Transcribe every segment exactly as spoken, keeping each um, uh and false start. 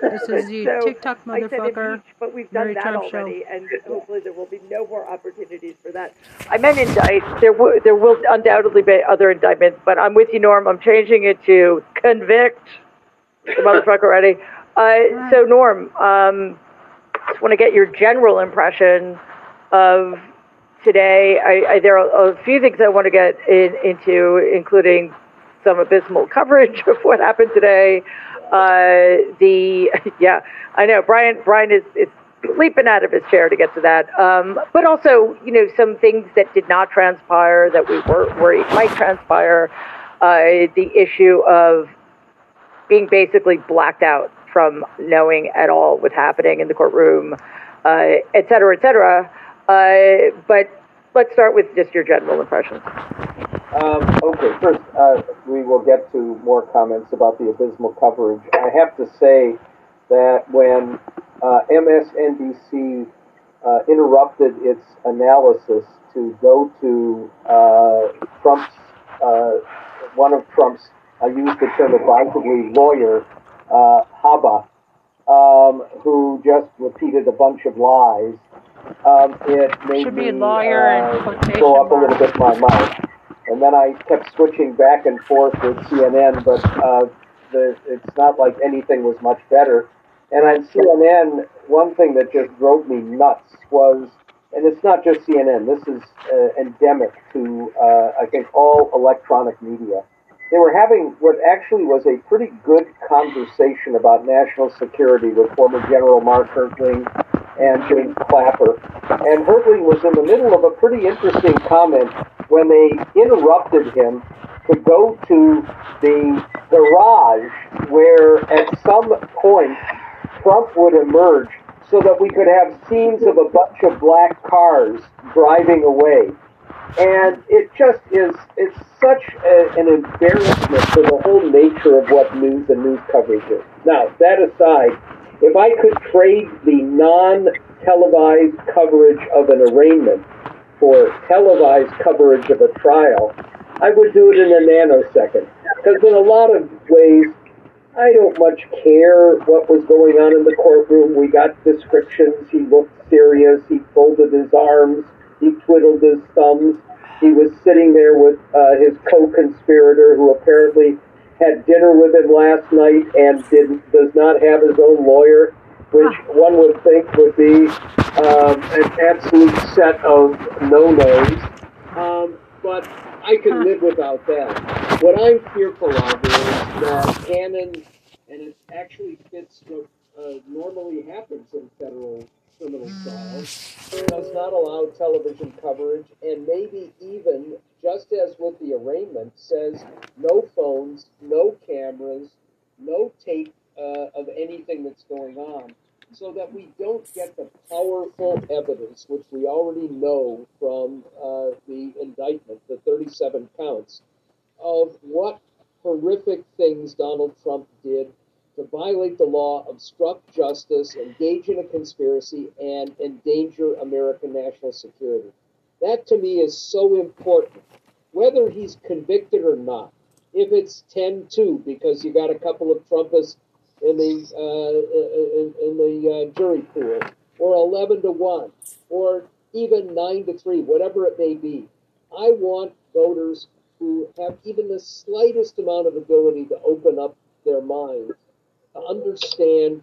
This is you, so TikTok motherfucker. Impeach, but we've done Mary that Trump already, show. And hopefully there will be no more opportunities for that. I meant indict. There, w- there will undoubtedly be other indictments, but I'm with you, Norm. I'm changing it to convict the motherfucker already. Uh, so, Norm, um, just want to get your general impression of today. I, I, there are a few things I want to get in, into, including some abysmal coverage of what happened today. Uh, the yeah, I know Brian. Brian is, is leaping out of his chair to get to that. Um, but also, you know, some things that did not transpire that we were worried might transpire. Uh, the issue of being basically blacked out from knowing at all what's happening in the courtroom, uh, et cetera, et cetera. Uh, but let's start with just your general impressions. Um, okay, first, uh, we will get to more comments about the abysmal coverage. I have to say that when uh, M S N B C uh, interrupted its analysis to go to uh, Trump's, uh, one of Trump's, I use the term advisedly, lawyer, uh, Haba, um, who just repeated a bunch of lies, um, it made Should me go uh, up a little bit my mouth. And then I kept switching back and forth with C N N, but uh, the, it's not like anything was much better. And on C N N, one thing that just drove me nuts was, and it's not just C N N, this is uh, endemic to, uh, I think, all electronic media. They were having what actually was a pretty good conversation about national security with former General Mark Hertling and James Clapper. And Hertling was in the middle of a pretty interesting comment when they interrupted him to go to the garage where at some point Trump would emerge so that we could have scenes of a bunch of black cars driving away. And it just is, it's such a, an embarrassment for the whole nature of what news and news coverage is. Now, that aside, if I could trade the non-televised coverage of an arraignment for televised coverage of a trial, I would do it in a nanosecond. Because in a lot of ways, I don't much care what was going on in the courtroom. We got descriptions. He looked serious. He folded his arms. He twiddled his thumbs. He was sitting there with uh, his co-conspirator, who apparently had dinner with him last night and did, does not have his own lawyer, which one would think would be um, an absolute set of no-nos. Um, but I can live without that. What I'm fearful of is that Cannon, and it actually fits what uh, normally happens in federal criminal trials, does not allow television coverage, and maybe even, just as with the arraignment, says no phones, no cameras, no tape Uh, of anything that's going on, so that we don't get the powerful evidence, which we already know from uh, the indictment, the thirty-seven counts, of what horrific things Donald Trump did to violate the law, obstruct justice, engage in a conspiracy, and endanger American national security. That, to me, is so important. Whether he's convicted or not, if it's ten two, because you got a couple of Trumpists in the uh, in, in the uh, jury pool, or eleven to one, or even nine to three, whatever it may be. I want voters who have even the slightest amount of ability to open up their minds to understand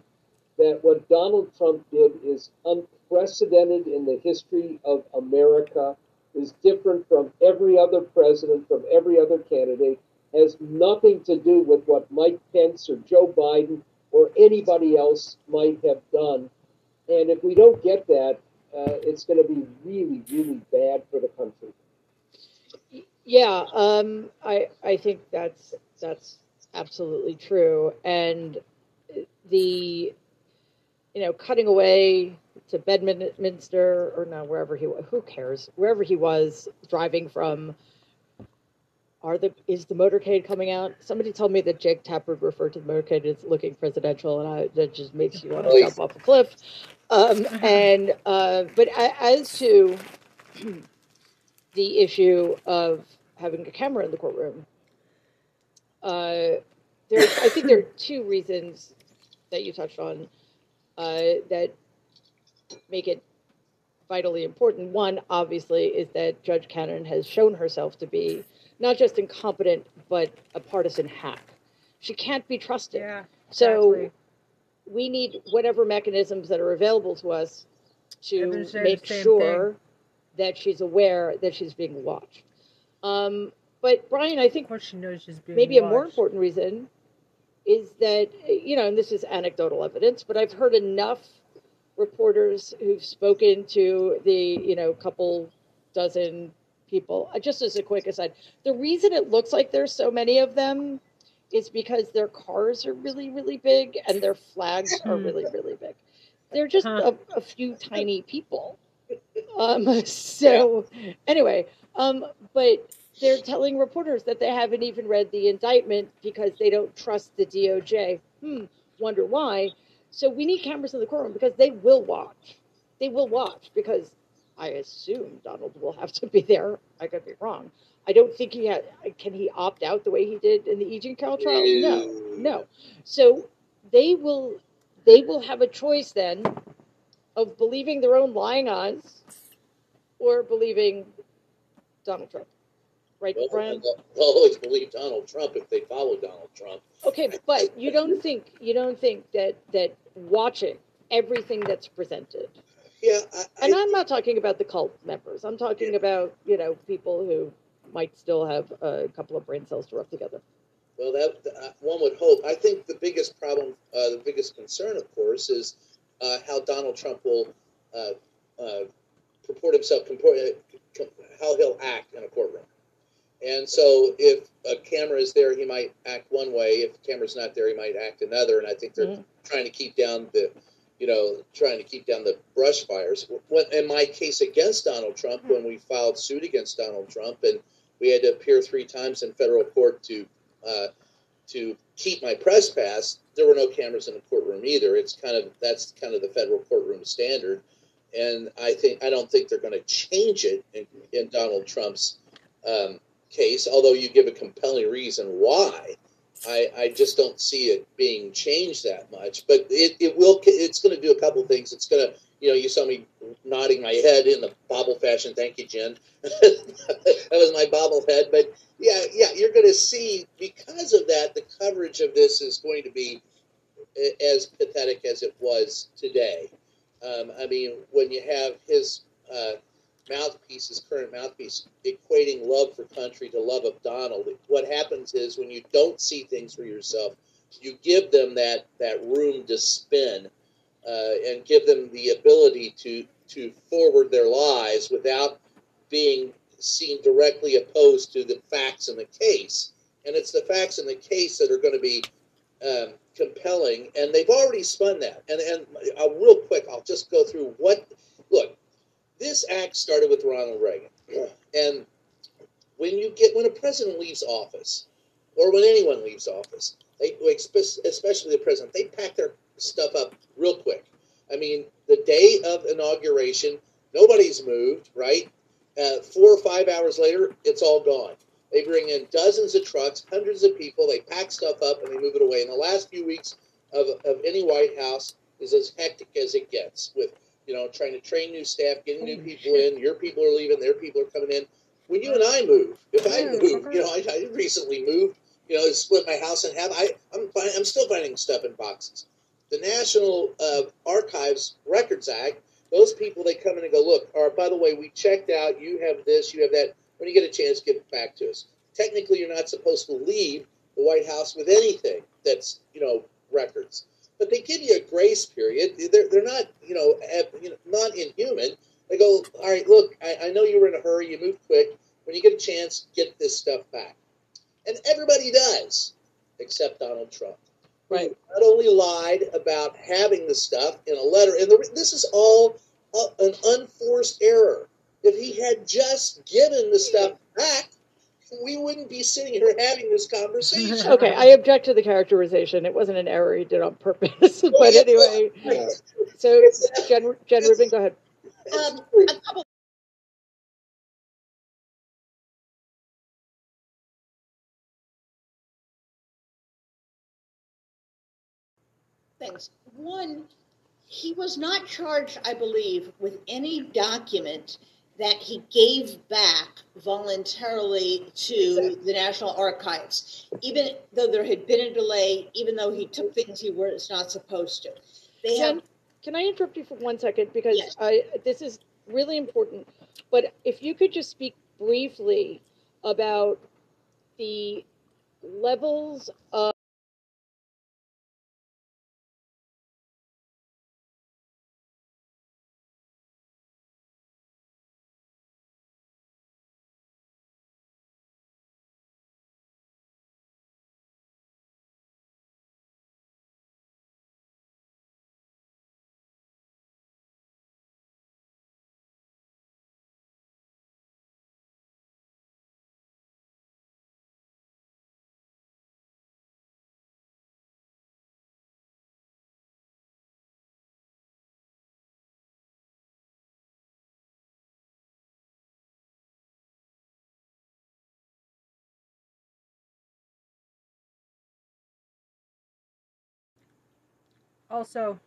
that what Donald Trump did is unprecedented in the history of America, is different from every other president, from every other candidate, has nothing to do with what Mike Pence or Joe Biden or anybody else might have done. And if we don't get that, uh, it's going to be really, really bad for the country. Yeah, um, I I think that's that's absolutely true. And the, you know, cutting away to Bedminster or no, wherever he was, who cares, wherever he was driving from. Are the is the motorcade coming out? Somebody told me that Jake Tapper referred to the motorcade as looking presidential, and I, that just makes you want to jump off a cliff. Um, and uh, but as to the issue of having a camera in the courtroom, uh, there's I think there are two reasons that you touched on uh, that make it vitally important. One, obviously, is that Judge Cannon has shown herself to be not just incompetent, but a partisan hack. She can't be trusted. Yeah, exactly. So we need whatever mechanisms that are available to us to make sure thing. that she's aware that she's being watched. Um, but, Brian, I think she knows she's being maybe watched. A more important reason is that, you know, and this is anecdotal evidence, but I've heard enough reporters who've spoken to the, you know, couple dozen people. Just as a quick aside, the reason it looks like there's so many of them is because their cars are really, really big and their flags are really, really big. They're just huh. a, a few tiny people. Um, so anyway, um, but they're telling reporters that they haven't even read the indictment because they don't trust the D O J. Hmm, wonder why. So we need cameras in the courtroom because they will watch. They will watch because I assume Donald will have to be there. I could be wrong. I don't think he had, can he opt out the way he did in the E. Jean Carroll trial? No, no. So they will, they will have a choice then of believing their own lying eyes or believing Donald Trump. Right, well, Brian? They'll always believe Donald Trump if they follow Donald Trump. Okay, but you don't think, you don't think that, that watching everything that's presented. Yeah. I, and I, I'm not talking about the cult members. I'm talking yeah. about, you know, people who might still have a couple of brain cells to rub together. Well, that uh, one would hope. I think the biggest problem, uh, the biggest concern, of course, is uh, how Donald Trump will uh, uh, purport himself, comport, uh, how he'll act in a courtroom. And so if a camera is there, he might act one way. If the camera's not there, he might act another. And I think they're mm-hmm. trying to keep down the, you know, trying to keep down the brush fires. When, in my case against Donald Trump, mm-hmm. when we filed suit against Donald Trump and we had to appear three times in federal court to uh, to keep my press pass, there were no cameras in the courtroom either. It's kind of that's kind of the federal courtroom standard, and I think I don't think they're going to change it in, in Donald Trump's um, case. Although you give a compelling reason why, I, I just don't see it being changed that much. But it, it will. It's going to do a couple of things. It's going to. You know, you saw me nodding my head in the bobble fashion. Thank you, Jen. That was my bobble head. But, yeah, yeah, you're going to see, because of that, the coverage of this is going to be as pathetic as it was today. Um, I mean, when you have his uh, mouthpiece, his current mouthpiece, equating love for country to love of Donald, what happens is when you don't see things for yourself, you give them that, that room to spin. Uh, and give them the ability to, to forward their lies without being seen directly opposed to the facts in the case. And it's the facts in the case that are going to be um, compelling, and they've already spun that. And, and I'll, real quick, I'll just go through what... Look, this act started with Ronald Reagan. Yeah. And when you get when a president leaves office, or when anyone leaves office, they, especially the president, they pack their... stuff up real quick. I mean, the day of inauguration, nobody's moved, right? Uh, four or five hours later, it's all gone. They bring in dozens of trucks, hundreds of people, they pack stuff up and they move it away. And the last few weeks of, of any White House is as hectic as it gets with, you know, trying to train new staff, getting new people in, your people are leaving, their people are coming in. When you and I move, if I move, you know, I, I recently moved, you know, split my house in half, I, I'm, find, I'm still finding stuff in boxes. The National uh, Archives Records Act, those people, they come in and go, look, or, by the way, we checked out, you have this, you have that. When you get a chance, give it back to us. Technically, you're not supposed to leave the White House with anything that's, you know, records. But they give you a grace period. They're, they're not, you know, ab, you know, not inhuman. They go, all right, look, I, I know you were in a hurry. You moved quick. When you get a chance, get this stuff back. And everybody does, except Donald Trump. Right. Not only lied about having the stuff in a letter, and the, this is all a, an unforced error. If he had just given the stuff back, we wouldn't be sitting here having this conversation. Okay, I object to the characterization. It wasn't an error he did on purpose. But well, anyway, yeah. So Jen, Jen Rubin, go ahead. Um, a couple things. One, he was not charged, I believe, with any document that he gave back voluntarily to the National Archives, even though there had been a delay, even though he took things he was not supposed to. They Jen, have... Can I interrupt you for one second? Because yes. I, this is really important. But if you could just speak briefly about the levels of Also,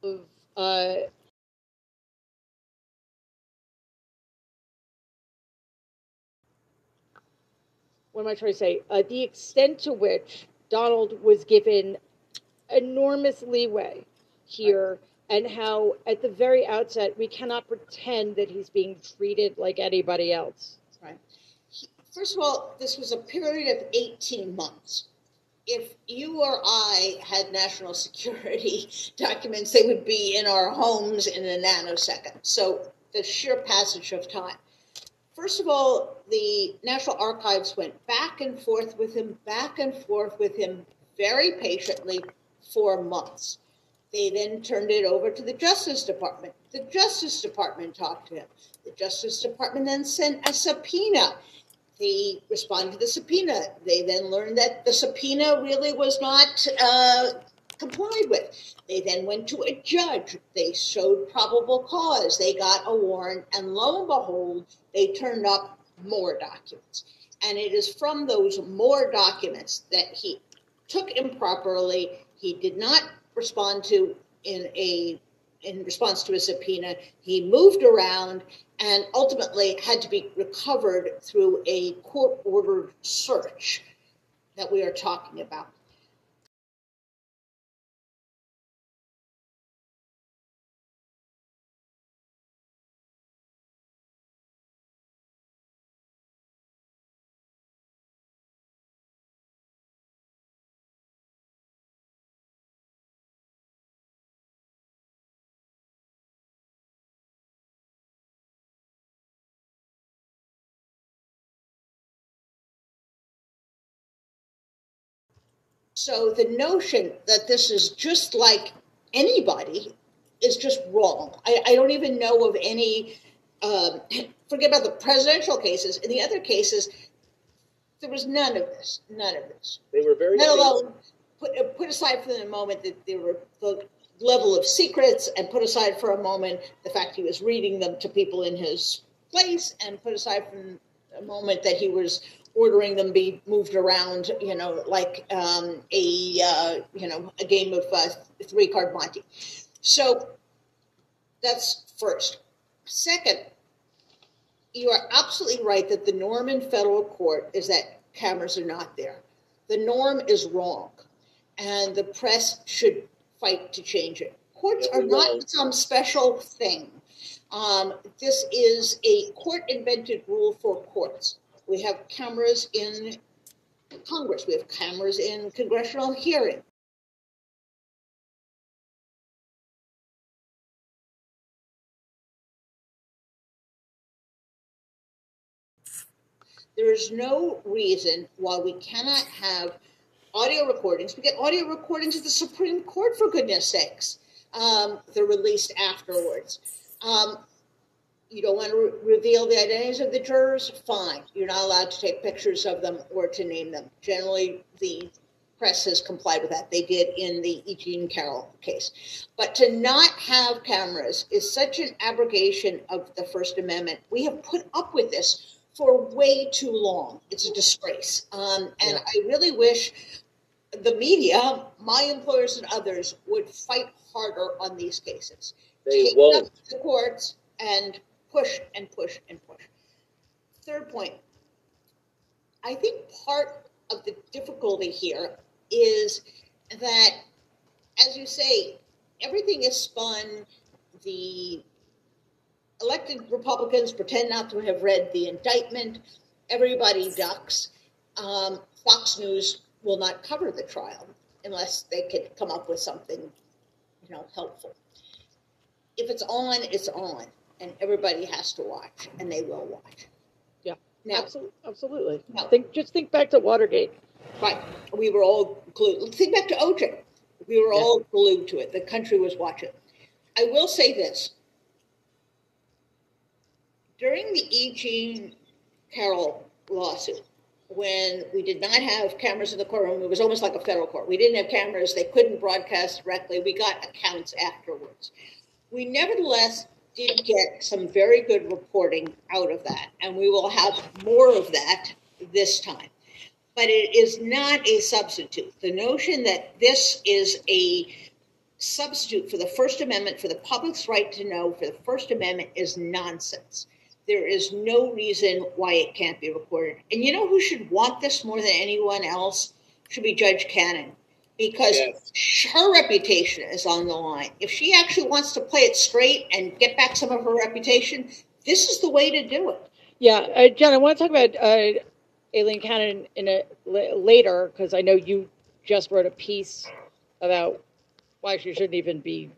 of uh what am I trying to say? Uh, the extent to which Donald was given enormous leeway here, and how at the very outset we cannot pretend that he's being treated like anybody else. Right. First of all, this was a period of eighteen months. If you or I had national security documents, they would be in our homes in a nanosecond. So the sheer passage of time. First of all, the National Archives went back and forth with him, back and forth with him very patiently for months. They then turned it over to the Justice Department. The Justice Department talked to him. The Justice Department then sent a subpoena. He responded to the subpoena. They then learned that the subpoena really was not uh, complied with. They then went to a judge. They showed probable cause. They got a warrant, and lo and behold, they turned up more documents. And it is from those more documents that he took improperly, he did not respond to in a in response to a subpoena. He moved around and ultimately had to be recovered through a court-ordered search that we are talking about. So the notion that this is just like anybody is just wrong. I, I don't even know of any, um, forget about the presidential cases. In the other cases, there was none of this, none of this. They were very Let alone, put, put aside for the moment that there were the level of secrets, and put aside for a moment the fact he was reading them to people in his place, and put aside from a moment that he was ordering them be moved around, you know, like um, a, uh, you know, a game of uh, three-card Monte. So that's first. Second, you are absolutely right that the norm in federal court is that cameras are not there. The norm is wrong, and the press should fight to change it. Courts are not some special thing. Um, this is a court-invented rule for courts. We have cameras in Congress. We have cameras in congressional hearings. There is no reason why we cannot have audio recordings. We get audio recordings of the Supreme Court, for goodness sakes. Um, they're released afterwards. Um, you don't want to re reveal the identities of the jurors? Fine. You're not allowed to take pictures of them or to name them. Generally, the press has complied with that. They did in the E. Jean Carroll case. But to not have cameras is such an abrogation of the First Amendment. We have put up with this for way too long. It's a disgrace. Um, and yeah. I really wish the media, my employers and others, would fight harder on these cases. They Take won't. Up the courts and push and push and push. Third point, I think part of the difficulty here is that, as you say, everything is spun. The elected Republicans pretend not to have read the indictment. Everybody ducks. Um, Fox News will not cover the trial unless they could come up with something, you know, helpful. If it's on, it's on, and everybody has to watch, and they will watch. Yeah, now, absolutely. absolutely. Now, think, just think back to Watergate. Right. We were all glued. Think back to O J. We were yeah. all glued to it. The country was watching. I will say this. During the E. Jean Carroll lawsuit, when we did not have cameras in the courtroom, it was almost like a federal court. We didn't have cameras. They couldn't broadcast directly. We got accounts afterwards. We nevertheless did get some very good reporting out of that, and we will have more of that this time. But it is not a substitute. The notion that this is a substitute for the First Amendment, for the public's right to know, for the First Amendment is nonsense. There is no reason why it can't be recorded. And you know who should want this more than anyone else? It should be Judge Cannon, because yes. her reputation is on the line. If she actually wants to play it straight and get back some of her reputation, this is the way to do it. Yeah, uh, Jen, I want to talk about uh, Aileen Cannon in a, later, because I know you just wrote a piece about why she shouldn't even be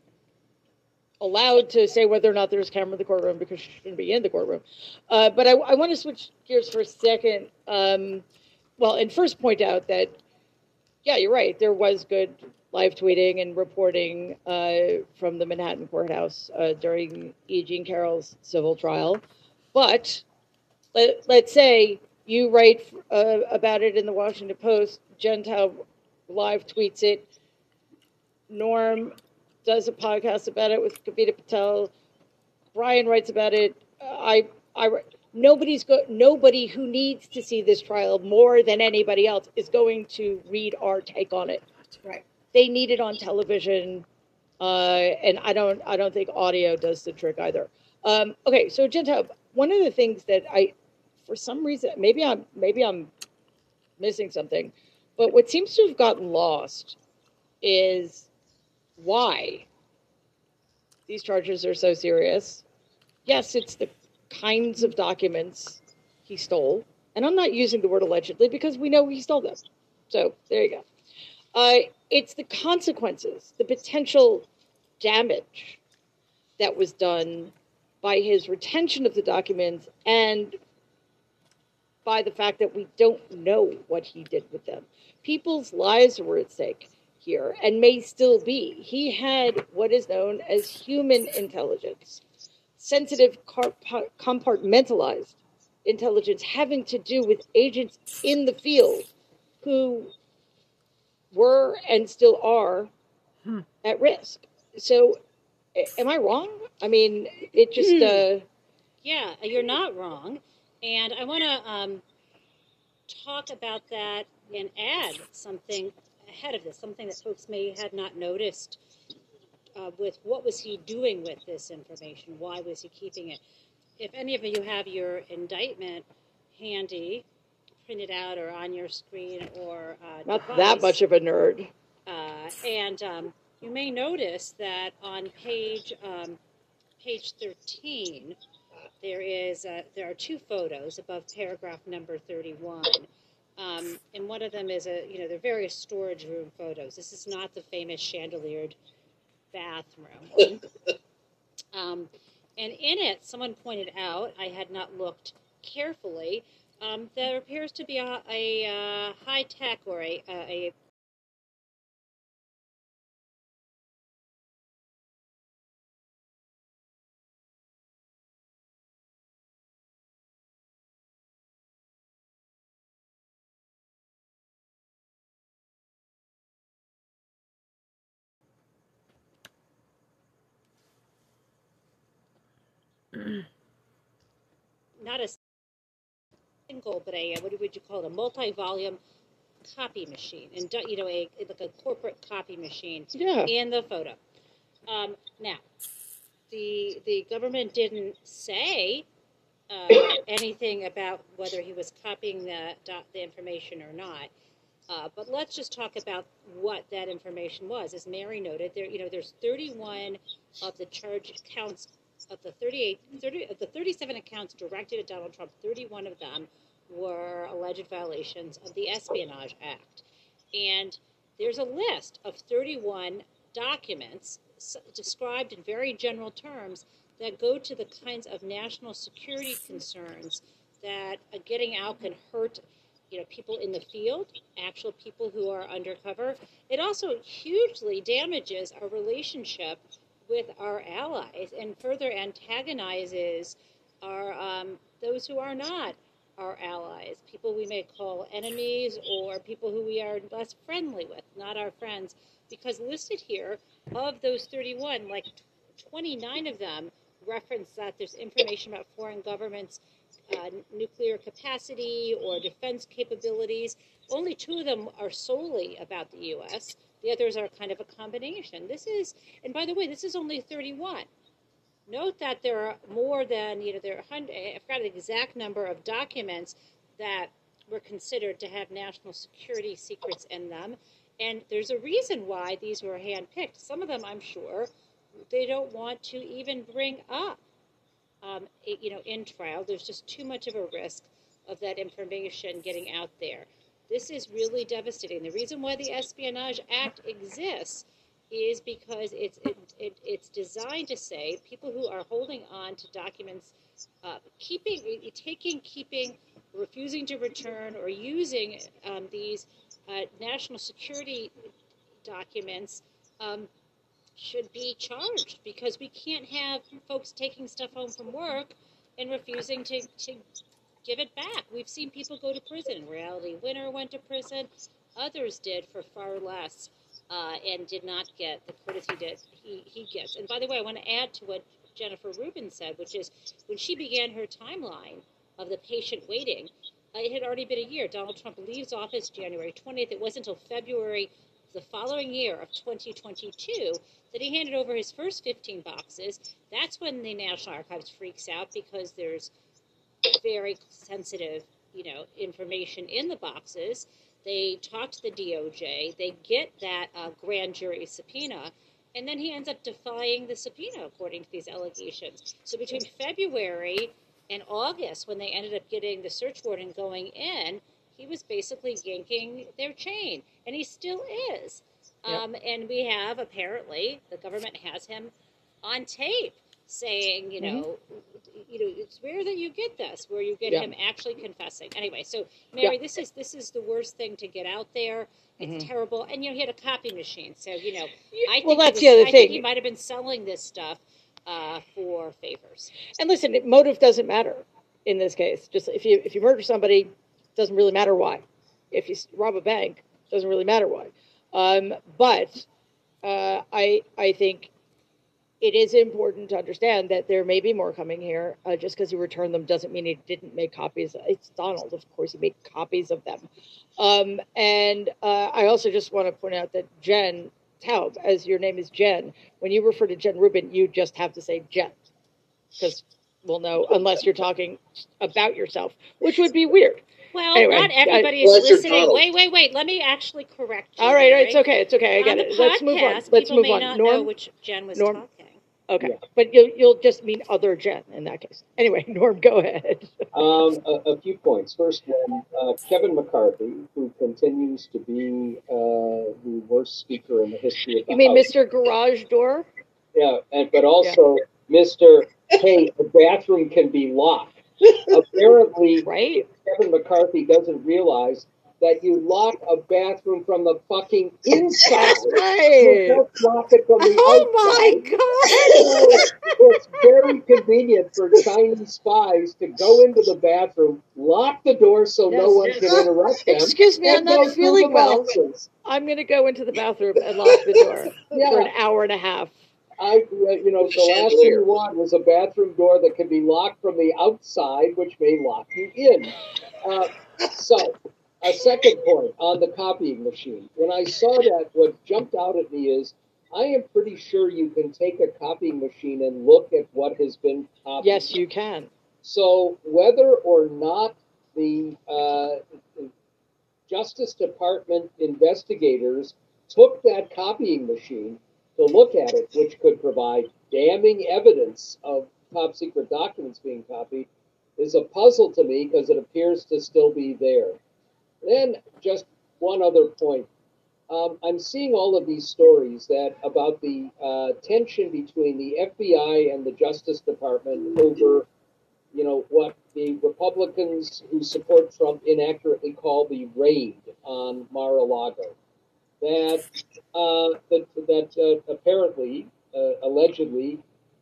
allowed to say whether or not there's camera in the courtroom, because she shouldn't be in the courtroom. Uh, but I, I want to switch gears for a second. Um, well, and first point out that, yeah, you're right, there was good live tweeting and reporting uh, from the Manhattan courthouse uh, during E. Jean Carroll's civil trial. But let, let's say you write uh, about it in the Washington Post, Jen Taub live tweets it, Norm does a podcast about it with Kavita Patel. Brian writes about it. I, I, nobody's go, nobody who needs to see this trial more than anybody else is going to read our take on it. Right? They need it on television, uh, and I don't, I don't think audio does the trick either. Um, okay, so Jen Taub, one of the things that I, for some reason, maybe I'm, maybe I'm missing something, but what seems to have gotten lost is why these charges are so serious. Yes, it's the kinds of documents he stole. And I'm not using the word allegedly because we know he stole them. So there you go. Uh, it's the consequences, the potential damage that was done by his retention of the documents and by the fact that we don't know what he did with them. People's lives were at stake here, and may still be. He had what is known as human intelligence, sensitive compartmentalized intelligence having to do with agents in the field who were and still are hmm. at risk. So am I wrong? I mean, it just... Hmm. Uh, yeah, you're not wrong. And I want to um, talk about that and add something ahead of this, something that folks may have not noticed uh, with what was he doing with this information? Why was he keeping it? If any of you have your indictment handy, printed out or on your screen or uh, not device, that much of a nerd. Uh, and um, you may notice that on page um, page thirteen, there is a, there are two photos above paragraph number thirty-one, um, and one of them is a you know they're various storage room photos. This is not the famous chandeliered bathroom. um, and in it, someone pointed out, I had not looked carefully, um, there appears to be a, a, a high tech or a, a not a single, but a what would you call it? A multi-volume copy machine, and you know, a like a corporate copy machine. Yeah. In the photo. Um, now, the the government didn't say uh, anything about whether he was copying the the information or not. Uh, but let's just talk about what that information was. As Mary noted, there you know, there's thirty-one of the charge counts. Of the thirty-eight, thirty, of the thirty-seven accounts directed at Donald Trump, thirty-one of them were alleged violations of the Espionage Act. And there's a list of thirty-one documents described in very general terms that go to the kinds of national security concerns that getting out can hurt, you know, people in the field, actual people who are undercover. It also hugely damages our relationship with our allies and further antagonizes our um, those who are not our allies, people we may call enemies or people who we are less friendly with, not our friends, because listed here of those thirty-one, like twenty-nine of them reference that there's information about foreign governments' uh, nuclear capacity or defense capabilities. Only two of them are solely about the U S The others are kind of a combination. This is, and by the way, this is only thirty-one. Note that there are more than, you know, there are one hundred, I forgot the exact number of documents that were considered to have national security secrets in them. And there's a reason why these were handpicked. Some of them, I'm sure, they don't want to even bring up, um, you know, in trial. There's just too much of a risk of that information getting out there. This is really devastating. The reason why the Espionage Act exists is because it's it, it, it's designed to say people who are holding on to documents, uh, keeping, taking, keeping, refusing to return, or using um, these uh, national security documents um, should be charged, because we can't have folks taking stuff home from work and refusing to to. give it back. We've seen people go to prison. Reality Winner went to prison. Others did for far less uh, and did not get the courtesy that he, he gets. And by the way, I want to add to what Jennifer Rubin said, which is when she began her timeline of the patient waiting, it had already been a year. Donald Trump leaves office January twentieth. It wasn't until February the following year of twenty twenty-two that he handed over his first fifteen boxes. That's when the National Archives freaks out because there's very sensitive, you know, information in the boxes. They talk to the D O J. They get that uh, grand jury subpoena, and then he ends up defying the subpoena, according to these allegations. So between February and August, when they ended up getting the search warrant going in, he was basically yanking their chain, and he still is. Yep. Um, and we have, apparently, the government has him on tape saying, you know, mm-hmm. you know, it's rare that you get this, where you get yeah. him actually confessing. Anyway, so Mary, yeah. this is this is the worst thing to get out there. It's mm-hmm. terrible, and you know, he had a copy machine, so you know, I think, well, that's was, the other I thing. think he might have been selling this stuff uh, for favors. And listen, motive doesn't matter in this case. Just if you if you murder somebody, it doesn't really matter why. If you rob a bank, it doesn't really matter why. Um, but uh, I I think. It is important to understand that there may be more coming here. Uh, just because he returned them doesn't mean he didn't make copies. It's Donald, of course, he made copies of them. Um, and uh, I also just want to point out that Jen Taub, as your name is Jen, when you refer to Jen Rubin, you just have to say Jen, because we'll know, unless you're talking about yourself, which would be weird. Well, anyway, not everybody is listening. Donald. Wait, wait, wait. Let me actually correct you. All right, all right. It's okay. It's okay. I got it. Podcast, Let's move on. Let's move on. People may not Norm, know which Jen was Norm. talking. Okay, yeah. But you'll, you'll just mean other Jen in that case. Anyway, Norm, go ahead. um, a, a few points. First one, uh, Kevin McCarthy, who continues to be uh, the worst speaker in the history of the House. You mean Mister Garage Door? Yeah, and, but also yeah. Mister Hey, the bathroom can be locked. Apparently, right? Kevin McCarthy doesn't realize that you lock a bathroom from the fucking inside. Right. You don't lock it from the oh outside. My God. So it's very convenient for Chinese spies to go into the bathroom, lock the door so yes, no one yes. can interrupt them. Excuse me, I'm not feeling well. I'm going to go into the bathroom and lock the door yeah. for an hour and a half. I, you know, the last thing you want was a bathroom door that can be locked from the outside, which may lock you in. Uh, so... A second point on the copying machine. When I saw that, what jumped out at me is, I am pretty sure you can take a copying machine and look at what has been copied. Yes, you can. So whether or not the uh, Justice Department investigators took that copying machine to look at it, which could provide damning evidence of top secret documents being copied, is a puzzle to me because it appears to still be there. Then just one other point. Um, I'm seeing all of these stories that about the uh, tension between the F B I and the Justice Department over, you know, what the Republicans who support Trump inaccurately call the raid on Mar-a-Lago. That uh, that, that uh, apparently, uh, allegedly,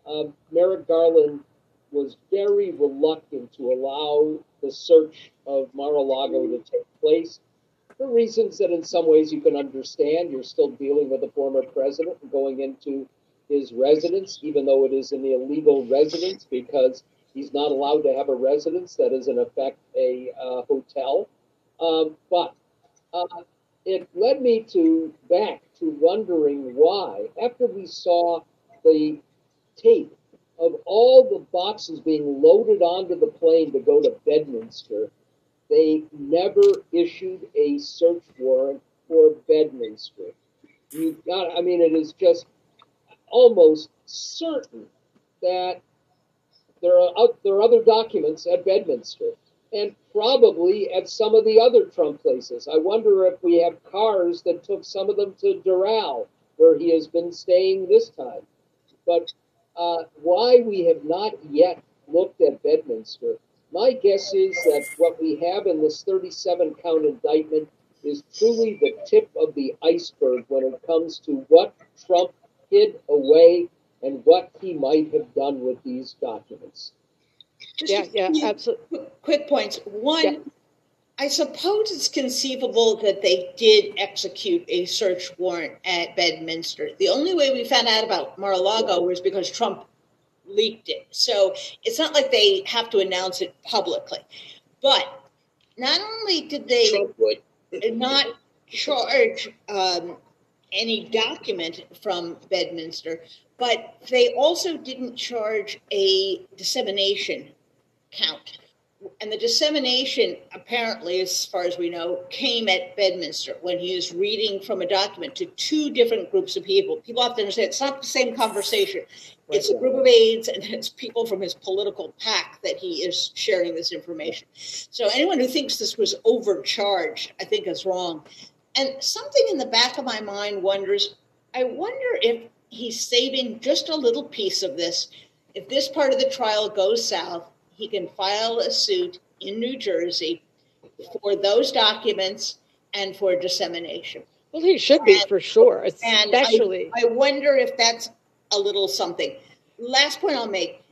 uh, Merrick Garland was very reluctant to allow the search of Mar-a-Lago to take place for reasons that in some ways you can understand. You're still dealing with a former president and going into his residence, even though it is an illegal residence because he's not allowed to have a residence that is in effect a uh, hotel. Um, but uh, it led me to back to wondering why, after we saw the tape of all the boxes being loaded onto the plane to go to Bedminster, they never issued a search warrant for Bedminster. You've got, I mean, it is just almost certain that there are, out, there are other documents at Bedminster and probably at some of the other Trump places. I wonder if we have cars that took some of them to Doral, where he has been staying this time. But Uh, why we have not yet looked at Bedminster, my guess is that what we have in this thirty-seven count indictment is truly the tip of the iceberg when it comes to what Trump hid away and what he might have done with these documents. Just yeah, yeah, absolutely. Quick points. One, yeah. I suppose it's conceivable that they did execute a search warrant at Bedminster. The only way we found out about Mar-a-Lago was because Trump leaked it. So it's not like they have to announce it publicly. But not only did they not charge um, any document from Bedminster, but they also didn't charge a dissemination count. And the dissemination, apparently, as far as we know, came at Bedminster when he was reading from a document to two different groups of people. People have to understand it's not the same conversation. Right. It's a group of aides and it's people from his political pack that he is sharing this information. So anyone who thinks this was overcharged, I think is wrong. And something in the back of my mind wonders, I wonder if he's saving just a little piece of this. If this part of the trial goes south, he can file a suit in New Jersey for those documents and for dissemination. Well, he should be and, for sure, especially. And I, I wonder if that's a little something. Last point I'll make: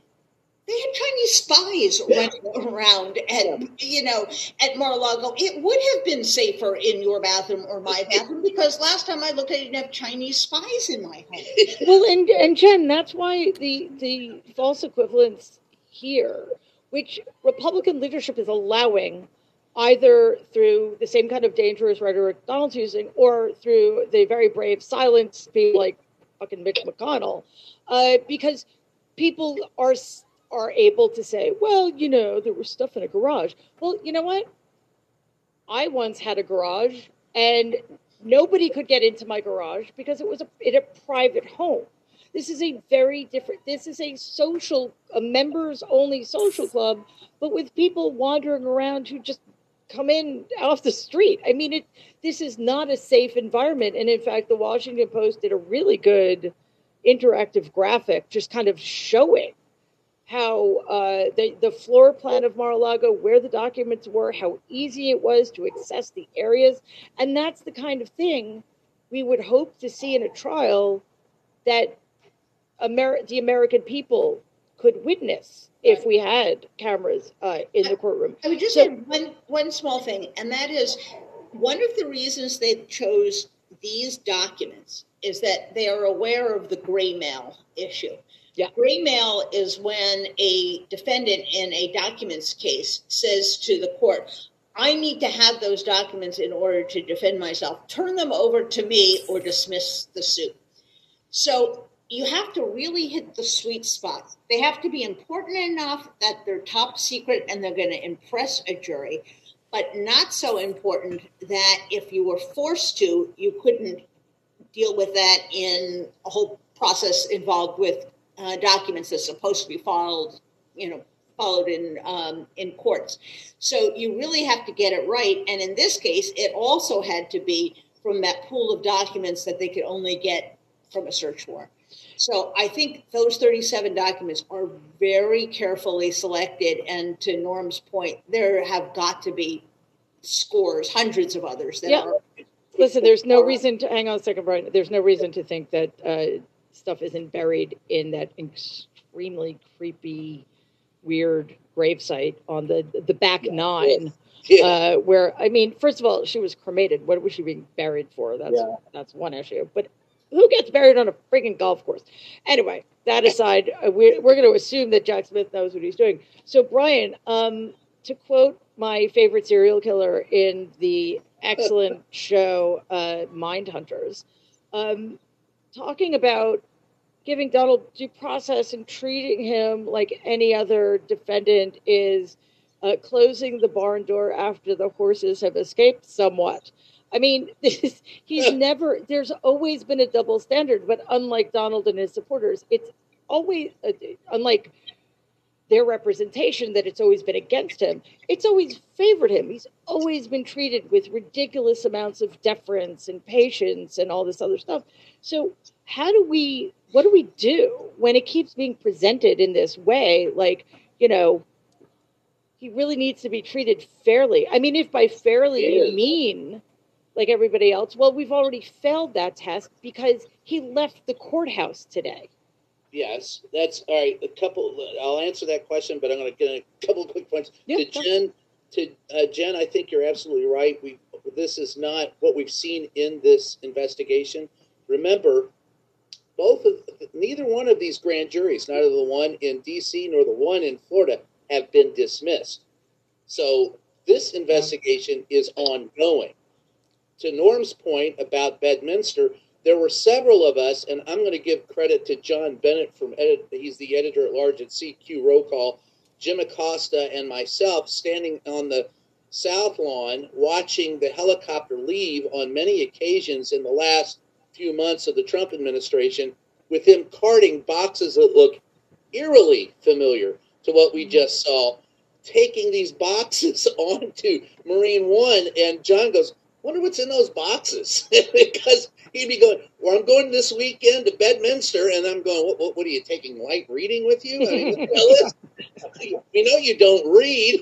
they had Chinese spies running around at you know at Mar-a-Lago. It would have been safer in your bathroom or my bathroom because last time I looked, I didn't have Chinese spies in my home. Well, and and Jen, that's why the the false equivalence here, which Republican leadership is allowing either through the same kind of dangerous rhetoric Donald's using or through the very brave silence people like fucking Mitch McConnell, uh, because people are are able to say, well, you know, there was stuff in a garage. Well, you know what? I once had a garage, and nobody could get into my garage because it was a, in a private home. This is a very different, this is a social, a members-only social club, but with people wandering around who just come in off the street. I mean, it. This is not a safe environment. And in fact, the Washington Post did a really good interactive graphic just kind of showing how uh, the, the floor plan of Mar-a-Lago, where the documents were, how easy it was to access the areas. And that's the kind of thing we would hope to see in a trial that Amer- the American people could witness if we had cameras uh, in the courtroom. I would just so, add one, one small thing, and that is one of the reasons they chose these documents is that they are aware of the gray mail issue. Yeah. Gray mail is when a defendant in a documents case says to the court, I need to have those documents in order to defend myself. Turn them over to me or dismiss the suit. So you have to really hit the sweet spot. They have to be important enough that they're top secret and they're going to impress a jury, but not so important that if you were forced to, you couldn't deal with that in a whole process involved with Uh, documents that's supposed to be filed, you know, followed in um, in courts. So you really have to get it right. And in this case, it also had to be from that pool of documents that they could only get from a search warrant. So I think those thirty-seven documents are very carefully selected. And to Norm's point, there have got to be scores, hundreds of others that yeah. are. Listen, there's no reason to hang on a second, Brian. There's no reason to think that. Uh, stuff isn't buried in that extremely creepy, weird gravesite on the the back yeah. nine, yeah. Uh, where, I mean, first of all, she was cremated. What was she being buried for? That's yeah. that's one issue. But who gets buried on a friggin' golf course? Anyway, that aside, we're, we're going to assume that Jack Smith knows what he's doing. So, Brian, um, to quote my favorite serial killer in the excellent show uh, Mind Hunters, um, talking about giving Donald due process and treating him like any other defendant is uh, closing the barn door after the horses have escaped somewhat. I mean, this, he's never, there's always been a double standard, but unlike Donald and his supporters, it's always, uh, unlike their representation that it's always been against him, it's always favored him. He's always been treated with ridiculous amounts of deference and patience and all this other stuff. So how do we, what do we do when it keeps being presented in this way? Like, you know, he really needs to be treated fairly. I mean, if by fairly you mean like everybody else, well, we've already failed that test because he left the courthouse today. Yes, that's all right. A couple. I'll answer that question, but I'm going to get a couple of quick points yeah, to Jen. To uh, Jen, I think you're absolutely right. We this is not what we've seen in this investigation. Remember, both of neither one of these grand juries, neither the one in D C nor the one in Florida, have been dismissed. So this investigation is ongoing. To Norm's point about Bedminster. There were several of us, and I'm going to give credit to John Bennett from edit, he's the editor at large at C Q Roll Call, Jim Acosta, and myself standing on the South Lawn watching the helicopter leave on many occasions in the last few months of the Trump administration, with him carting boxes that look eerily familiar to what we just saw, taking these boxes onto Marine One, and John goes, wonder what's in those boxes because he'd be going, well, I'm going this weekend to Bedminster, and I'm going, what, what, what are you taking light reading with you? I mean, yeah. We know you don't read.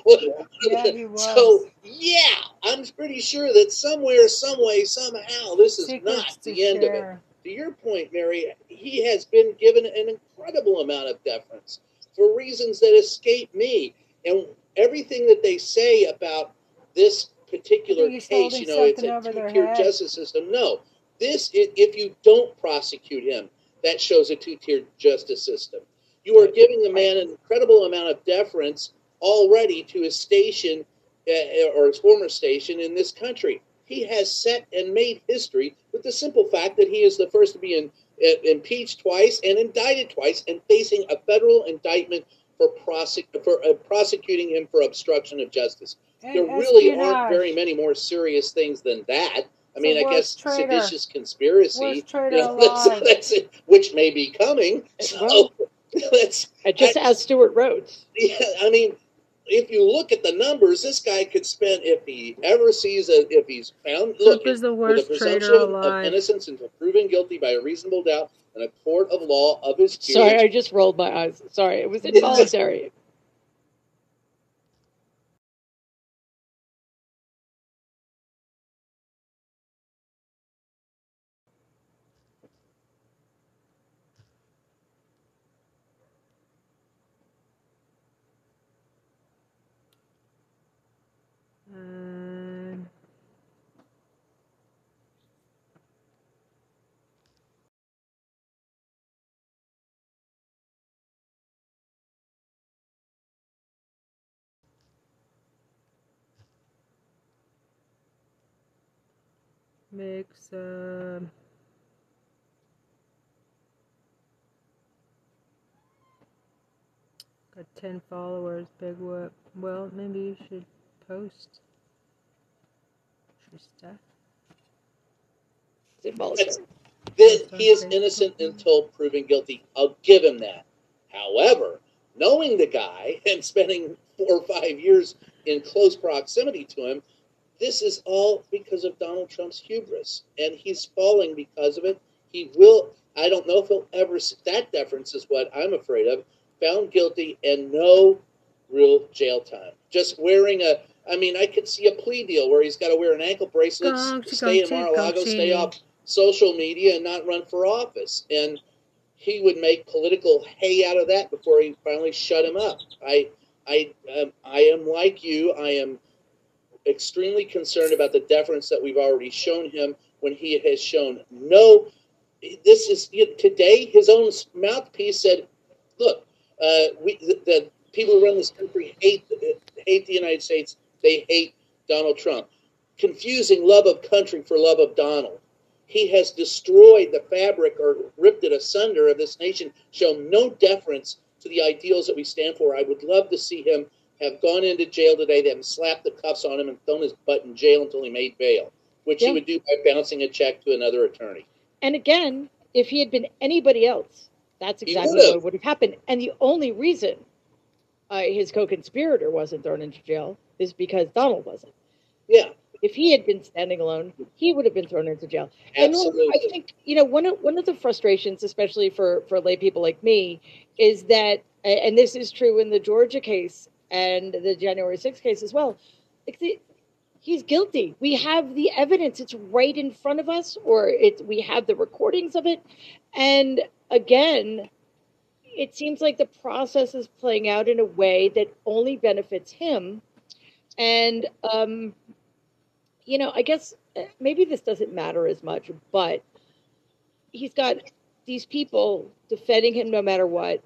Yeah, he was. So yeah, I'm pretty sure that somewhere, some way, somehow, this is Secrets not the end share. Of it. To your point, Mary, he has been given an incredible amount of deference for reasons that escape me, and everything that they say about this particular case, you know, it's a two-tier justice system. No, this is, if you don't prosecute him, that shows a two-tier justice system. You are giving the man an incredible amount of deference already to his station uh, or his former station in this country. He has set and made history with the simple fact that he is the first to be in, uh, impeached twice and indicted twice and facing a federal indictment for, prosec for uh, prosecuting him for obstruction of justice. And there really espionage. aren't very many more serious things than that. I mean, I guess traitor. seditious conspiracy, you know, that's, that's it, which may be coming. So that's, just ask Stuart Rhodes. Yeah, I mean, if you look at the numbers, this guy could spend, if he ever sees, a, if he's found, look, with the presumption of innocence until proven guilty by a reasonable doubt in a court of law of his peers. Sorry, I just rolled my eyes. Sorry, it was involuntary. Makes uh, got ten followers, big whoop. Well, maybe you should post your stuff. It's, this, he is innocent until proven guilty. I'll give him that. However, knowing the guy and spending four or five years in close proximity to him, this is all because of Donald Trump's hubris, and he's falling because of it. He will, I don't know if he'll ever, that deference is what I'm afraid of, found guilty and no real jail time. Just wearing a, I mean, I could see a plea deal where he's got to wear an ankle bracelet, stay in Mar-a-Lago, stay off social media, and not run for office. And he would make political hay out of that before he finally shut him up. I, I, um, I am like you. I am extremely concerned about the deference that we've already shown him when he has shown no. This is, you know, today his own mouthpiece said, look, uh, we, the, the people who run this country hate, hate the United States. They hate Donald Trump. Confusing love of country for love of Donald. He has destroyed the fabric or ripped it asunder of this nation, shown no deference to the ideals that we stand for. I would love to see him have gone into jail today. They have slapped the cuffs on him and thrown his butt in jail until he made bail, which yeah. he would do by bouncing a check to another attorney. And again, if he had been anybody else, that's exactly what would have happened. And the only reason uh, his co-conspirator wasn't thrown into jail is because Donald wasn't. Yeah. If he had been standing alone, he would have been thrown into jail. Absolutely. And I think, you know, one of, one of the frustrations, especially for, for lay people like me, is that, and this is true in the Georgia case, and the January sixth case as well. He's guilty. We have the evidence. It's right in front of us, or it's, we have the recordings of it. And again, it seems like the process is playing out in a way that only benefits him. And, um, you know, I guess maybe this doesn't matter as much, but he's got these people defending him no matter what.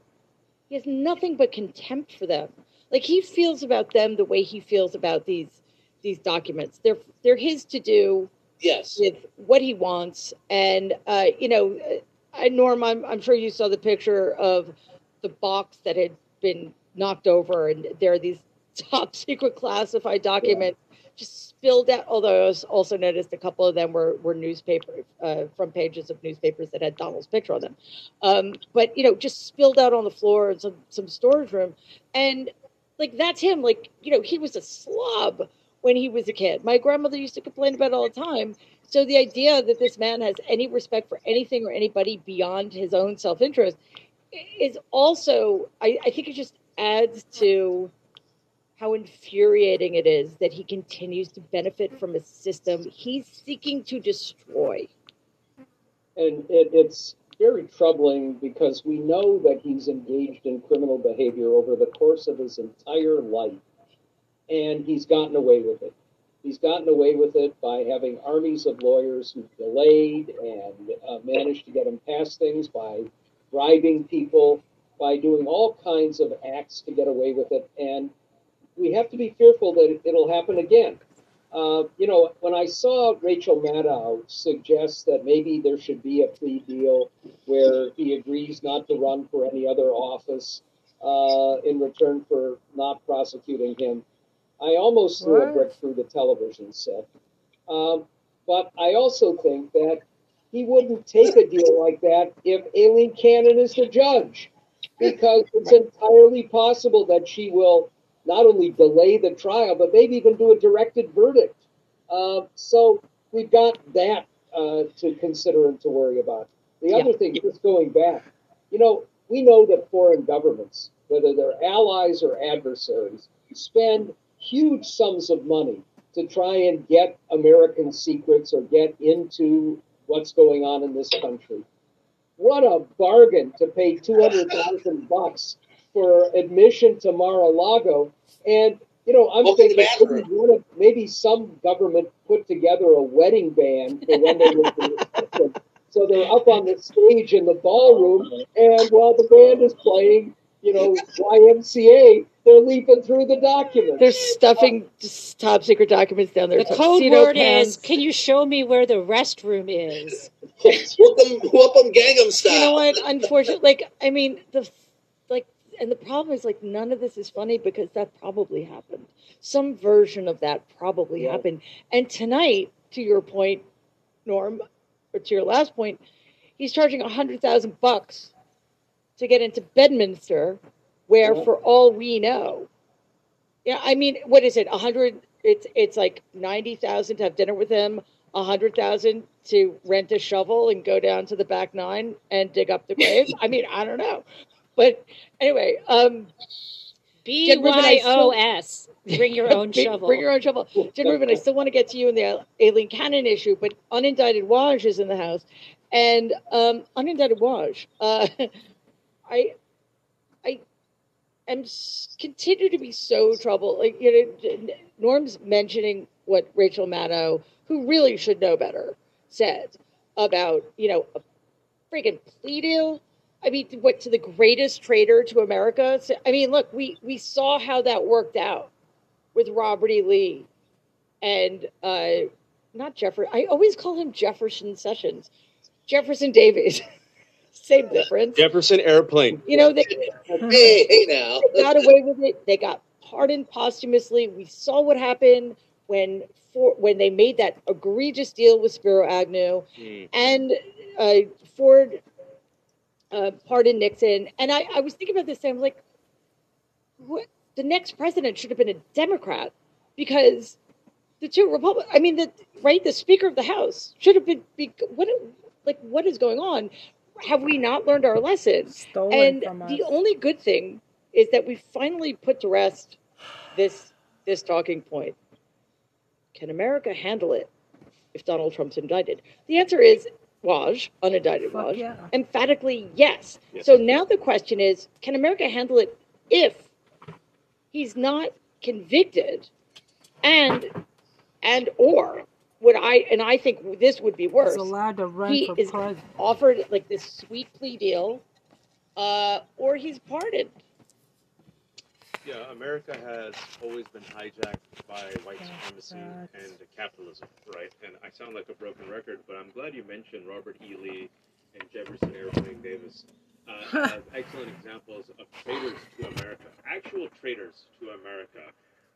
He has nothing but contempt for them. Like, he feels about them the way he feels about these these documents. They're they're his to do. Yes. With what he wants, and uh, you know, I, Norm, I'm I'm sure you saw the picture of the box that had been knocked over, and there are these top secret classified documents yeah. just spilled out. Although I also noticed a couple of them were were newspaper uh, front pages of newspapers that had Donald's picture on them, um, but you know, just spilled out on the floor in some some storage room, and. Like, that's him. Like, you know, he was a slob when he was a kid. My grandmother used to complain about it all the time. So the idea that this man has any respect for anything or anybody beyond his own self-interest is also, I, I think it just adds to how infuriating it is that he continues to benefit from a system he's seeking to destroy. And it, it's... very troubling, because we know that he's engaged in criminal behavior over the course of his entire life, and he's gotten away with it. He's gotten away with it by having armies of lawyers who delayed and uh, managed to get him past things, by bribing people, by doing all kinds of acts to get away with it. And we have to be fearful that it'll happen again. Uh, you know, when I saw Rachel Maddow suggest that maybe there should be a plea deal where he agrees not to run for any other office, uh, in return for not prosecuting him. I almost threw what? a brick through the television set. Um, but I also think that he wouldn't take a deal like that if Aileen Cannon is the judge, because it's entirely possible that she will not only delay the trial, but maybe even do a directed verdict. Uh, so we've got that uh, to consider and to worry about. The other yeah. thing, just going back, you know, we know that foreign governments, whether they're allies or adversaries, spend huge sums of money to try and get American secrets or get into what's going on in this country. What a bargain to pay two hundred thousand bucks for admission to Mar-a-Lago. And, you know, I'm Open thinking maybe, one of, maybe some government put together a wedding band for when they were in the So they're up on the stage in the ballroom, and while the band is playing, you know, Y M C A, they're leaping through the documents. They're stuffing uh, top secret documents down there. The code word pens. is, can you show me where the restroom is? Welcome, welcome Gangnam Style. You know what, unfortunately, like, I mean, the, like, and the problem is, like, none of this is funny because that probably happened. Some version of that probably yeah. happened. And tonight, to your point, Norm, or to your last point, he's charging a hundred thousand bucks to get into Bedminster, where yeah. for all we know, yeah, I mean, what is it? A hundred? It's it's like ninety thousand to have dinner with him, a hundred thousand to rent a shovel and go down to the back nine and dig up the grave. I mean, I don't know, but anyway, um, B Y O S. Bring your own shovel. Bring your own shovel. Jen Rubin, I still want to get to you in the Aileen Cannon issue, but unindicted Waj is in the house. And um, unindicted Waj, uh, I I am continue to be so troubled. Like, you know, Norm's mentioning what Rachel Maddow, who really should know better, said about, you know, a freaking plea deal. I mean, what, to the greatest traitor to America? So, I mean, look, we, we saw how that worked out with Robert E. Lee and uh, not Jefferson. I always call him Jefferson Sessions. Jefferson Davis. Same difference. Jefferson Airplane. You know, they, hey, hey now. they got away with it. They got pardoned posthumously. We saw what happened when for, when they made that egregious deal with Spiro Agnew mm. and uh, Ford uh, pardoned Nixon. And I, I was thinking about this thing. I was like, what? The next president should have been a Democrat because the two Republicans, I mean, the right, the Speaker of the House should have been, be, what, like, what is going on? Have we not learned our lessons? Stolen and from us. The only good thing is that we finally put to rest this, this talking point. Can America handle it if Donald Trump's indicted? The answer is Waj, unindicted Waj, yeah. emphatically yes. yes. So now the question is, can America handle it if he's not convicted, and and or would I? And I think this would be worse. He's allowed to run he for is president. Offered like this sweet plea deal, uh, or he's pardoned. Yeah, America has always been hijacked by white supremacy God. and capitalism, right? And I sound like a broken record, but I'm glad you mentioned Robert E. Lee and Jefferson Airplane Davis. Uh, uh, excellent examples of traitors to America, actual traitors to America,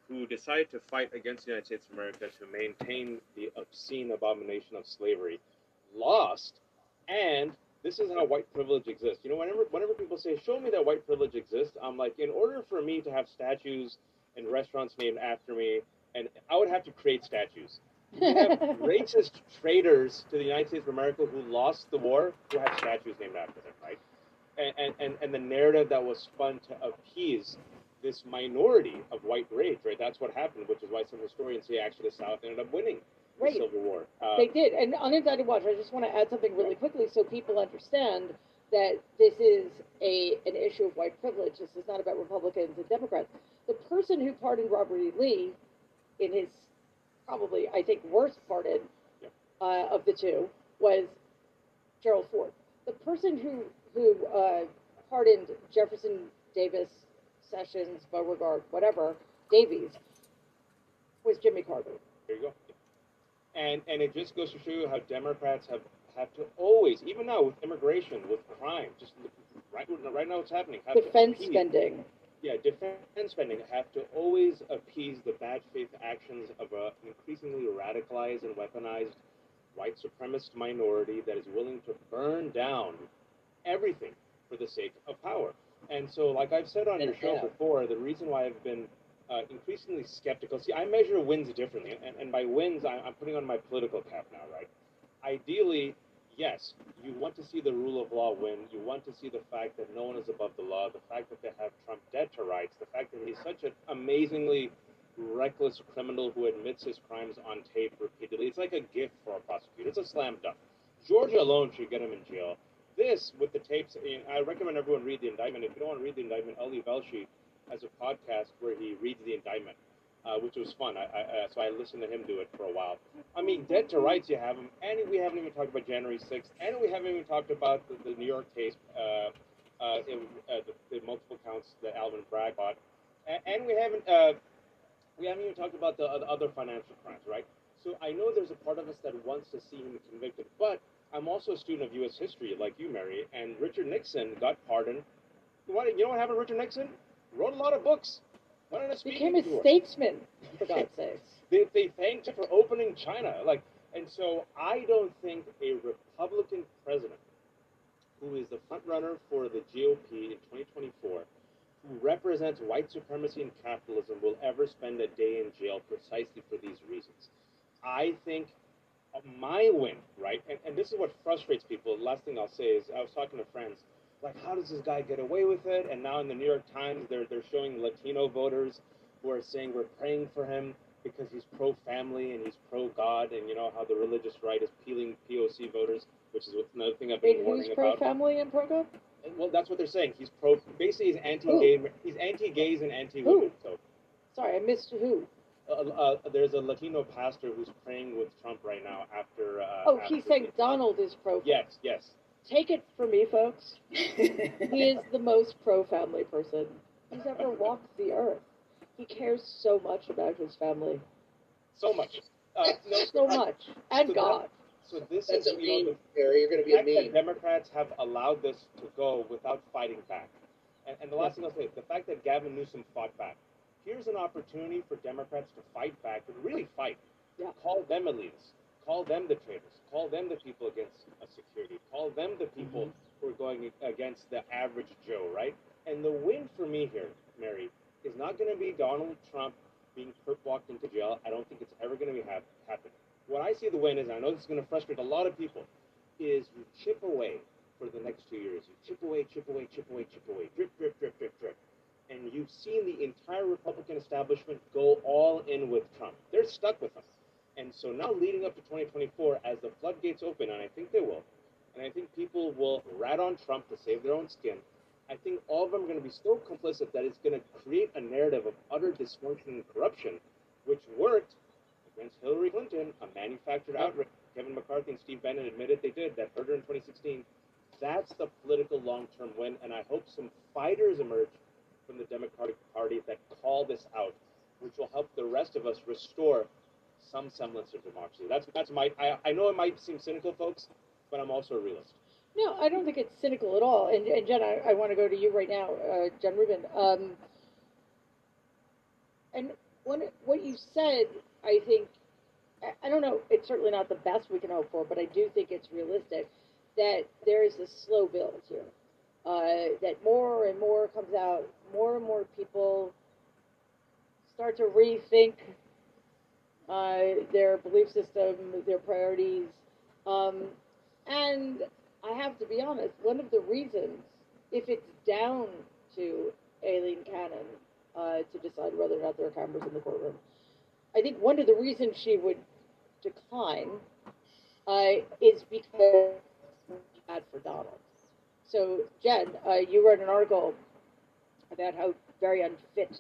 who decide to fight against the United States of America to maintain the obscene abomination of slavery, lost. And this is how white privilege exists. You know, whenever whenever people say, show me that white privilege exists, I'm like, in order for me to have statues and restaurants named after me, and I would have to create statues. You have racist traitors to the United States of America who lost the war, who have statues named after them, right? And, and and the narrative that was spun to appease this minority of white rage, right? That's what happened, which is why some historians say actually the South ended up winning the right. Civil War. Um, they did. And unindicted Waj, I just want to add something really quickly so people understand that this is a an issue of white privilege. This is not about Republicans and Democrats. The person who pardoned Robert E. Lee in his probably, I think, worst pardon yeah. uh, of the two was Gerald Ford. The person who who uh, pardoned Jefferson Davis, Sessions, Beauregard, whatever, Davies, was Jimmy Carter. There you go. And and it just goes to show you how Democrats have, have to always, even now with immigration, with crime, just right, right now what's happening. Defense appease, spending. Yeah, defense spending have to always appease the bad faith actions of an increasingly radicalized and weaponized white supremacist minority that is willing to burn down everything for the sake of power. And so, like I've said on your show before, the reason why I've been uh, increasingly skeptical, see, I measure wins differently, and, and by wins, I, I'm putting on my political cap now, right? Ideally, yes, you want to see the rule of law win. You want to see the fact that no one is above the law, the fact that they have Trump dead to rights, the fact that he's such an amazingly reckless criminal who admits his crimes on tape repeatedly. It's like a gift for a prosecutor. It's a slam dunk. Georgia alone should get him in jail. This, with the tapes, I recommend everyone read the indictment. If you don't want to read the indictment, Ali Velshi has a podcast where he reads the indictment, uh, which was fun. I, I, so I listened to him do it for a while. I mean, dead to rights, you have him, and we haven't even talked about January sixth, and we haven't even talked about the, the New York case, uh, uh, in, uh, the, the multiple counts that Alvin Bragg bought, and, and we haven't uh, we haven't even talked about the, the other financial crimes, right? So I know there's a part of us that wants to see him convicted, but I'm also a student of U S history, like you, Mary, and Richard Nixon got pardoned. You know what happened to Richard Nixon? Wrote a lot of books. Went on a speaking tour. Became a statesman, for God's sake. They, they thanked him for opening China. Like, and so I don't think a Republican president who is the frontrunner for the G O P in twenty twenty-four, who represents white supremacy and capitalism, will ever spend a day in jail precisely for these reasons. I think... my win, right? And, and this is what frustrates people. The last thing I'll say is I was talking to friends, like, how does this guy get away with it? And now in the New York Times, they're they're showing Latino voters who are saying we're praying for him because he's pro-family and he's pro-God, and you know how the religious right is peeling P O C voters, which is another thing I've been Wait, warning who's about. Pro-family and pro-God? Well, that's what they're saying. He's pro. Basically, he's anti-gay. Who? He's anti-gays and anti-women. So, sorry, I missed who. Uh, uh, there's a Latino pastor who's praying with Trump right now after... Uh, oh, after he's saying Donald is pro-family. Yes, yes. Take it from me, folks. He is the most pro-family person who's ever walked the earth. He cares so much about his family. So much. Uh, no, so much. And so God. That, so this That's is... a you meme, Barry. You're going to be a meme. The Democrats have allowed this to go without fighting back. And, and the last thing I'll say, the fact that Gavin Newsom fought back. Here's an opportunity for Democrats to fight back, and really fight. Yeah. Call them elitists. Call them the traitors. Call them the people against security. Call them the people mm-hmm. who are going against the average Joe, right? And the win for me here, Mary, is not going to be Donald Trump being perp-walked into jail. I don't think it's ever going to be ha- happen. What I see the win is, and I know this is going to frustrate a lot of people, is you chip away for the next two years. You chip away, chip away, chip away, chip away. Drip, drip, drip, drip, drip. And you've seen the entire Republican establishment go all in with Trump. They're stuck with him. And so now leading up to twenty twenty-four, as the floodgates open, and I think they will, and I think people will rat on Trump to save their own skin, I think all of them are going to be so complicit that it's going to create a narrative of utter dysfunction and corruption, which worked against Hillary Clinton, a manufactured outrage. Kevin McCarthy and Steve Bannon admitted they did, that murder in twenty sixteen. That's the political long-term win, and I hope some fighters emerge from the Democratic Party that call this out, which will help the rest of us restore some semblance of democracy. That's that's my. I, I know it might seem cynical, folks, but I'm also a realist. No, I don't think it's cynical at all. And, and Jen, I, I want to go to you right now, uh, Jen Rubin. Um, and when, what you said, I think, I, I don't know, it's certainly not the best we can hope for, but I do think it's realistic that there is a slow build here. Uh, that more and more comes out, more and more people start to rethink uh, their belief system, their priorities. Um, and I have to be honest, one of the reasons, if it's down to Aileen Cannon uh, to decide whether or not there are cameras in the courtroom, I think one of the reasons she would decline uh, is because it's bad for Donald. So, Jen, uh, you wrote an article about how very unfit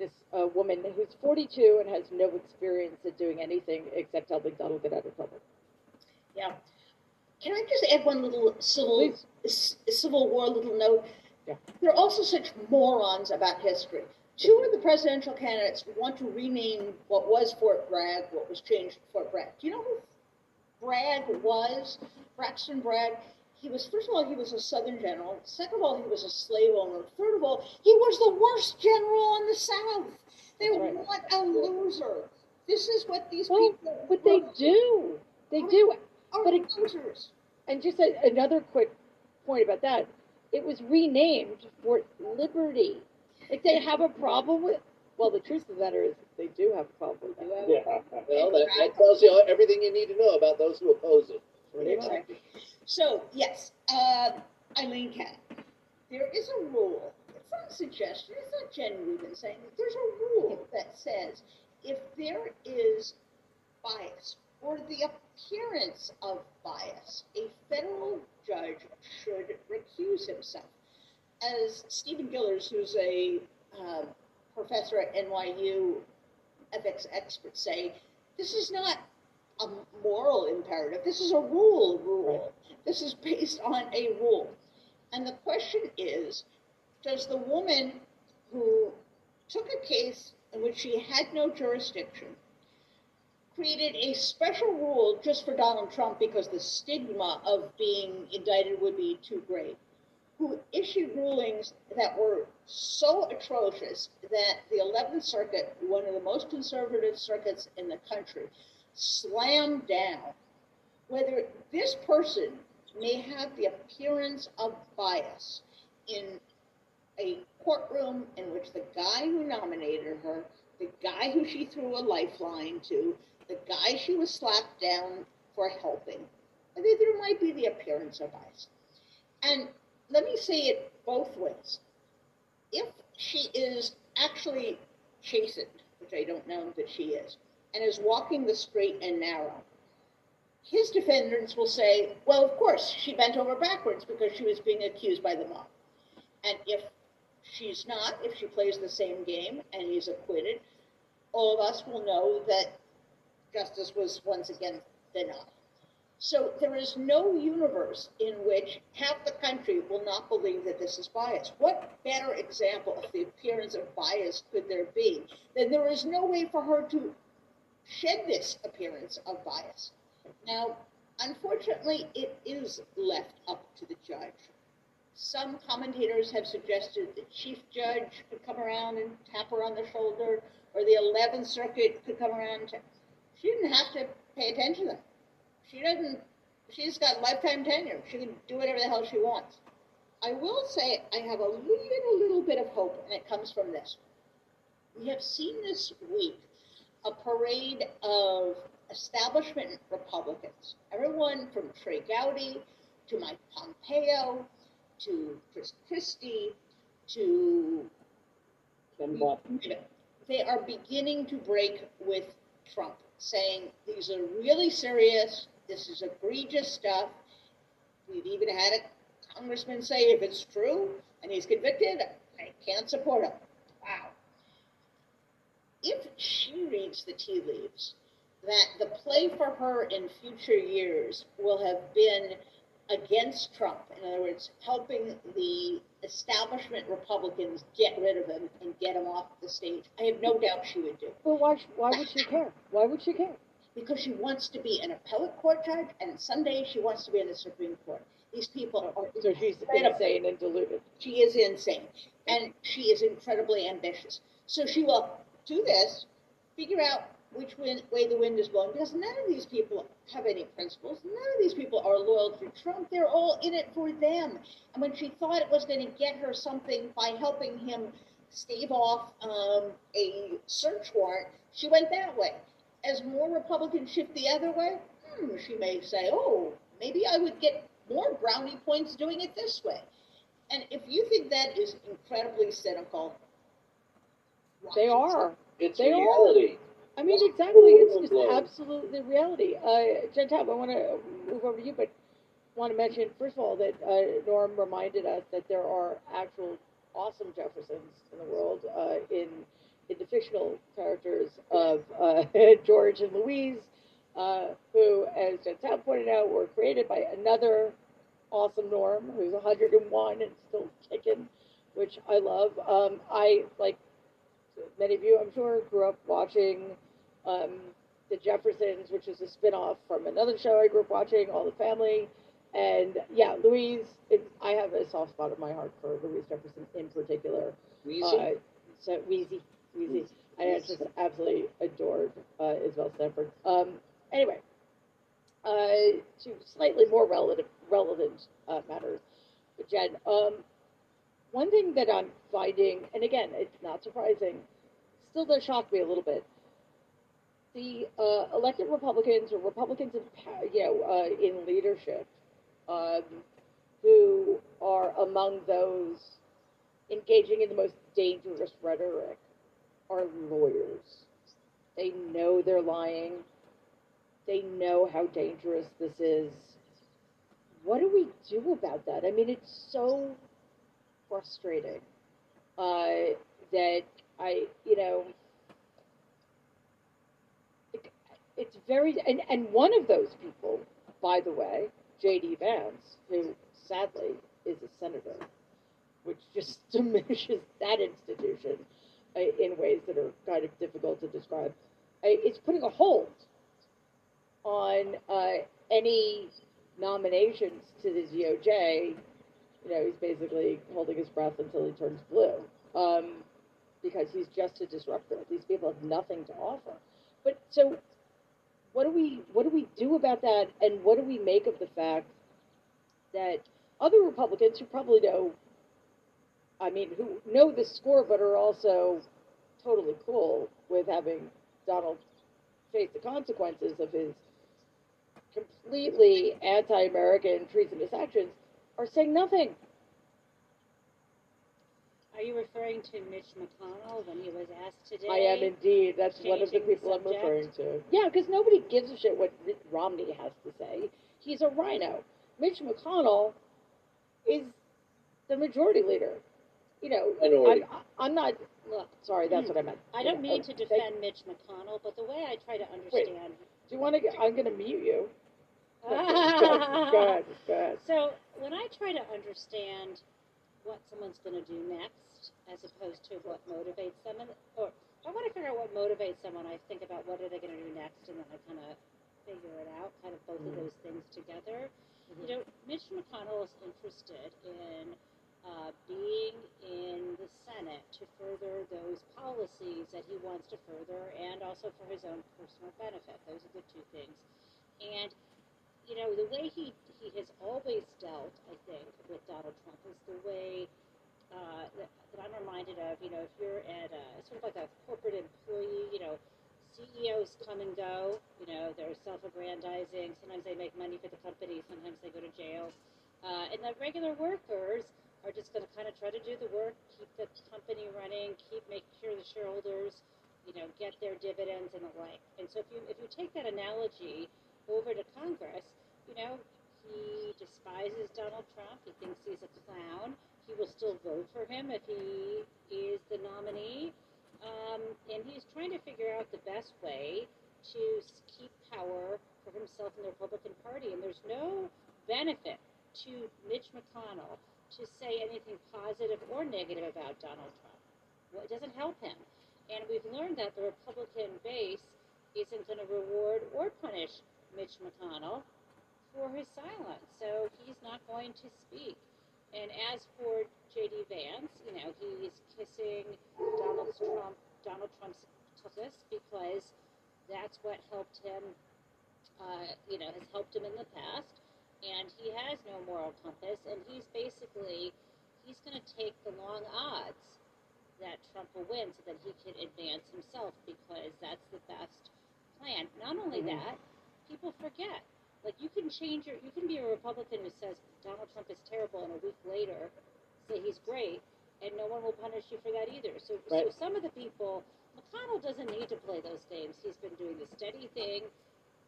this uh, woman, who's forty-two and has no experience at doing anything except helping Donald get out of trouble. Yeah. Can I just add one little civil c- Civil War little note? Yeah. There are also such morons about history. Two of the presidential candidates want to rename what was Fort Bragg, what was changed to Fort Bragg. Do you know who Bragg was? Braxton Bragg. he was, first of all, he was a Southern general. Second of all, he was a slave owner. Third of all, he was the worst general in the South. They were right. What a loser. This is what these well, people... But they do. They are, do. Are but it, losers. And just a, another quick point about that. It was renamed Fort Liberty. Like, they have a problem with... Well, the truth of the matter is they do have a problem with that. Yeah. Well, that, that tells you everything you need to know about those who oppose it. Exactly. So, yes, uh, Eileen Cannon. There is a rule. It's not a suggestion. It's not Jen Rubin saying it. There's a rule that says if there is bias or the appearance of bias, a federal judge should recuse himself. As Stephen Gillers, who's a um, professor at N Y U ethics experts, say, this is not a moral imperative. This is a rule rule. This is based on a rule. And the question is, does the woman who took a case in which she had no jurisdiction, created a special rule just for Donald Trump because the stigma of being indicted would be too great, who issued rulings that were so atrocious that the eleventh Circuit, one of the most conservative circuits in the country, slammed down whether this person may have the appearance of bias in a courtroom in which the guy who nominated her, the guy who she threw a lifeline to, the guy she was slapped down for helping, and there might be the appearance of bias. And let me say it both ways. If she is actually chastened, which I don't know that she is, and is walking the straight and narrow, his defendants will say, well, of course, she bent over backwards because she was being accused by the mob. And if she's not, if she plays the same game and he's acquitted, all of us will know that justice was once again denied. So there is no universe in which half the country will not believe that this is bias. What better example of the appearance of bias could there be than there is no way for her to shed this appearance of bias? Now, unfortunately, it is left up to the judge. Some commentators have suggested the chief judge could come around and tap her on the shoulder, or the eleventh Circuit could come around and tap. She didn't have to pay attention to them. She doesn't, she's got lifetime tenure. She can do whatever the hell she wants. I will say I have a little, little bit of hope, and it comes from this. We have seen this week a parade of establishment Republicans, everyone from Trey Gowdy to Mike Pompeo, to Chris Christie, to Ken Botkin. They are beginning to break with Trump, saying these are really serious, this is egregious stuff. We've even had a congressman say, if it's true and he's convicted, I can't support him. Wow. If she reads the tea leaves, that the play for her in future years will have been against Trump, in other words, helping the establishment Republicans get rid of him and get him off the stage, I have no doubt she would do it. Well, why, why would she care? Why would she care? Because she wants to be an appellate court judge, and someday she wants to be in the Supreme Court. These people are so she's insane and deluded. She is insane, and she is incredibly ambitious. So she will do this, figure out which wind, way the wind is blowing, because none of these people have any principles. None of these people are loyal to Trump. They're all in it for them. And when she thought it was going to get her something by helping him stave off um, a search warrant, she went that way. As more Republicans shift the other way, hmm, she may say, oh, maybe I would get more brownie points doing it this way. And if you think that is incredibly cynical, they are. It's they reality. Are. I mean, exactly. It's just absolutely reality. Uh, Jen Taub, I want to move over to you, but want to mention, first of all, that uh, Norm reminded us that there are actual awesome Jeffersons in the world, uh, in, in the fictional characters of uh, George and Louise, uh, who, as Jen Taub pointed out, were created by another awesome Norm, who's one hundred and one and still kicking, which I love. Um, I, like many of you, I'm sure, grew up watching... Um, the Jeffersons, which is a spin-off from another show I grew up watching, All the Family, And yeah, Louise, it, I have a soft spot in my heart for Louise Jefferson in particular. Weezy? Uh, so, Weezy. Weezy. I just absolutely adored uh, Isabel Stanford. Um, anyway, uh, to slightly more relative, relevant uh, matters. But Jen, um, one thing that I'm finding, and again, it's not surprising, still does shock me a little bit. The uh, elected Republicans or Republicans in, you know, uh, in leadership um, who are among those engaging in the most dangerous rhetoric are lawyers. They know they're lying. They know how dangerous this is. What do we do about that? I mean, it's so frustrating uh, that I, you know, it's very, and, and one of those people, by the way, J D Vance, who sadly is a senator, which just diminishes that institution uh, in ways that are kind of difficult to describe. It's putting a hold on uh, any nominations to the D O J. You know, he's basically holding his breath until he turns blue, um, because he's just a disruptor. These people have nothing to offer. But so, What do we what do we do about that, and what do we make of the fact that other Republicans who probably know, I mean, who know the score, but are also totally cool with having Donald face the consequences of his completely anti-American, treasonous actions, are saying nothing? Are you referring to Mitch McConnell when he was asked today? I am indeed. That's one of the people the I'm referring to. Yeah, because nobody gives a shit what Mitt Romney has to say. He's a rhino. Mitch McConnell is the majority leader. You know, I'm, I'm not, look, sorry, that's what I meant. I don't yeah, mean okay. to defend Mitch McConnell, but the way I try to understand. Wait, do you want to, I'm going to mute you. go, go ahead, go ahead. So when I try to understand what someone's going to do next, as opposed to what motivates them, or I want to figure out what motivates someone. I think about what are they going to do next, and then I kind of figure it out, kind of both mm-hmm. of those things together. Mm-hmm. You know, Mitch McConnell is interested in uh, being in the Senate to further those policies that he wants to further, and also for his own personal benefit. Those are the two things. And you know, the way he, he has always dealt, I think, with Donald Trump is the way uh, that, that I'm reminded of. You know, if you're at a, sort of like a corporate employee, you know, C E Os come and go. You know, they're self-aggrandizing. Sometimes they make money for the company. Sometimes they go to jail. Uh, and the regular workers are just going to kind of try to do the work, keep the company running, keep making sure the shareholders, you know, get their dividends and the like. And so if you if you take that analogy over to Congress, you know, he despises Donald Trump. He thinks he's a clown. He will still vote for him if he is the nominee. Um, and he's trying to figure out the best way to keep power for himself and the Republican Party. And there's no benefit to Mitch McConnell to say anything positive or negative about Donald Trump. Well, it doesn't help him. And we've learned that the Republican base isn't going to reward or punish Mitch McConnell for his silence, so he's not going to speak. And as for J D Vance, you know, he's kissing Donald Trump, Donald Trump's tuchus, because that's what helped him, uh, you know, has helped him in the past, and he has no moral compass, and he's basically, he's going to take the long odds that Trump will win so that he can advance himself, because that's the best plan. Not only mm-hmm. that, people forget, like, you can change your, you can be a Republican who says Donald Trump is terrible and a week later say he's great, and no one will punish you for that either. So, right. so some of the people, McConnell doesn't need to play those games. He's been doing the steady thing,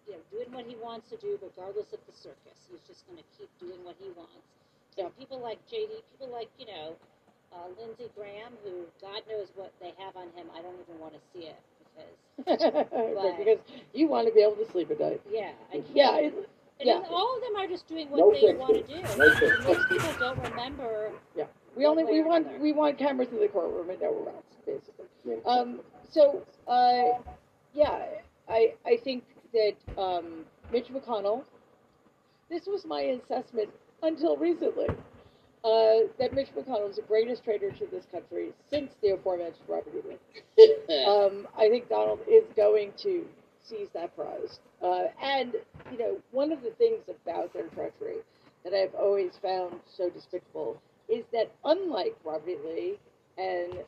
you know, doing what he wants to do regardless of the circus. He's just going to keep doing what he wants. Yeah. And people like J D, people like, you know, uh, Lindsey Graham, who God knows what they have on him. I don't even want to see it. But, right, because you want to be able to sleep at night. Yeah, I can't. Yeah, it, and yeah. all of them are just doing what no they sense. want to do. No Most sense. people don't remember. Yeah, we only we want another. we want cameras in the courtroom and no rats, basically. Yeah. Um. So, uh, yeah, I I think that um Mitch McConnell This was my assessment until recently, uh, that Mitch McConnell is the greatest traitor to this country since the aforementioned Robert E. Lee. um, I think Donald is going to seize that prize. Uh, and, you know, one of the things about their treachery that I've always found so despicable is that, unlike Robert E. Lee and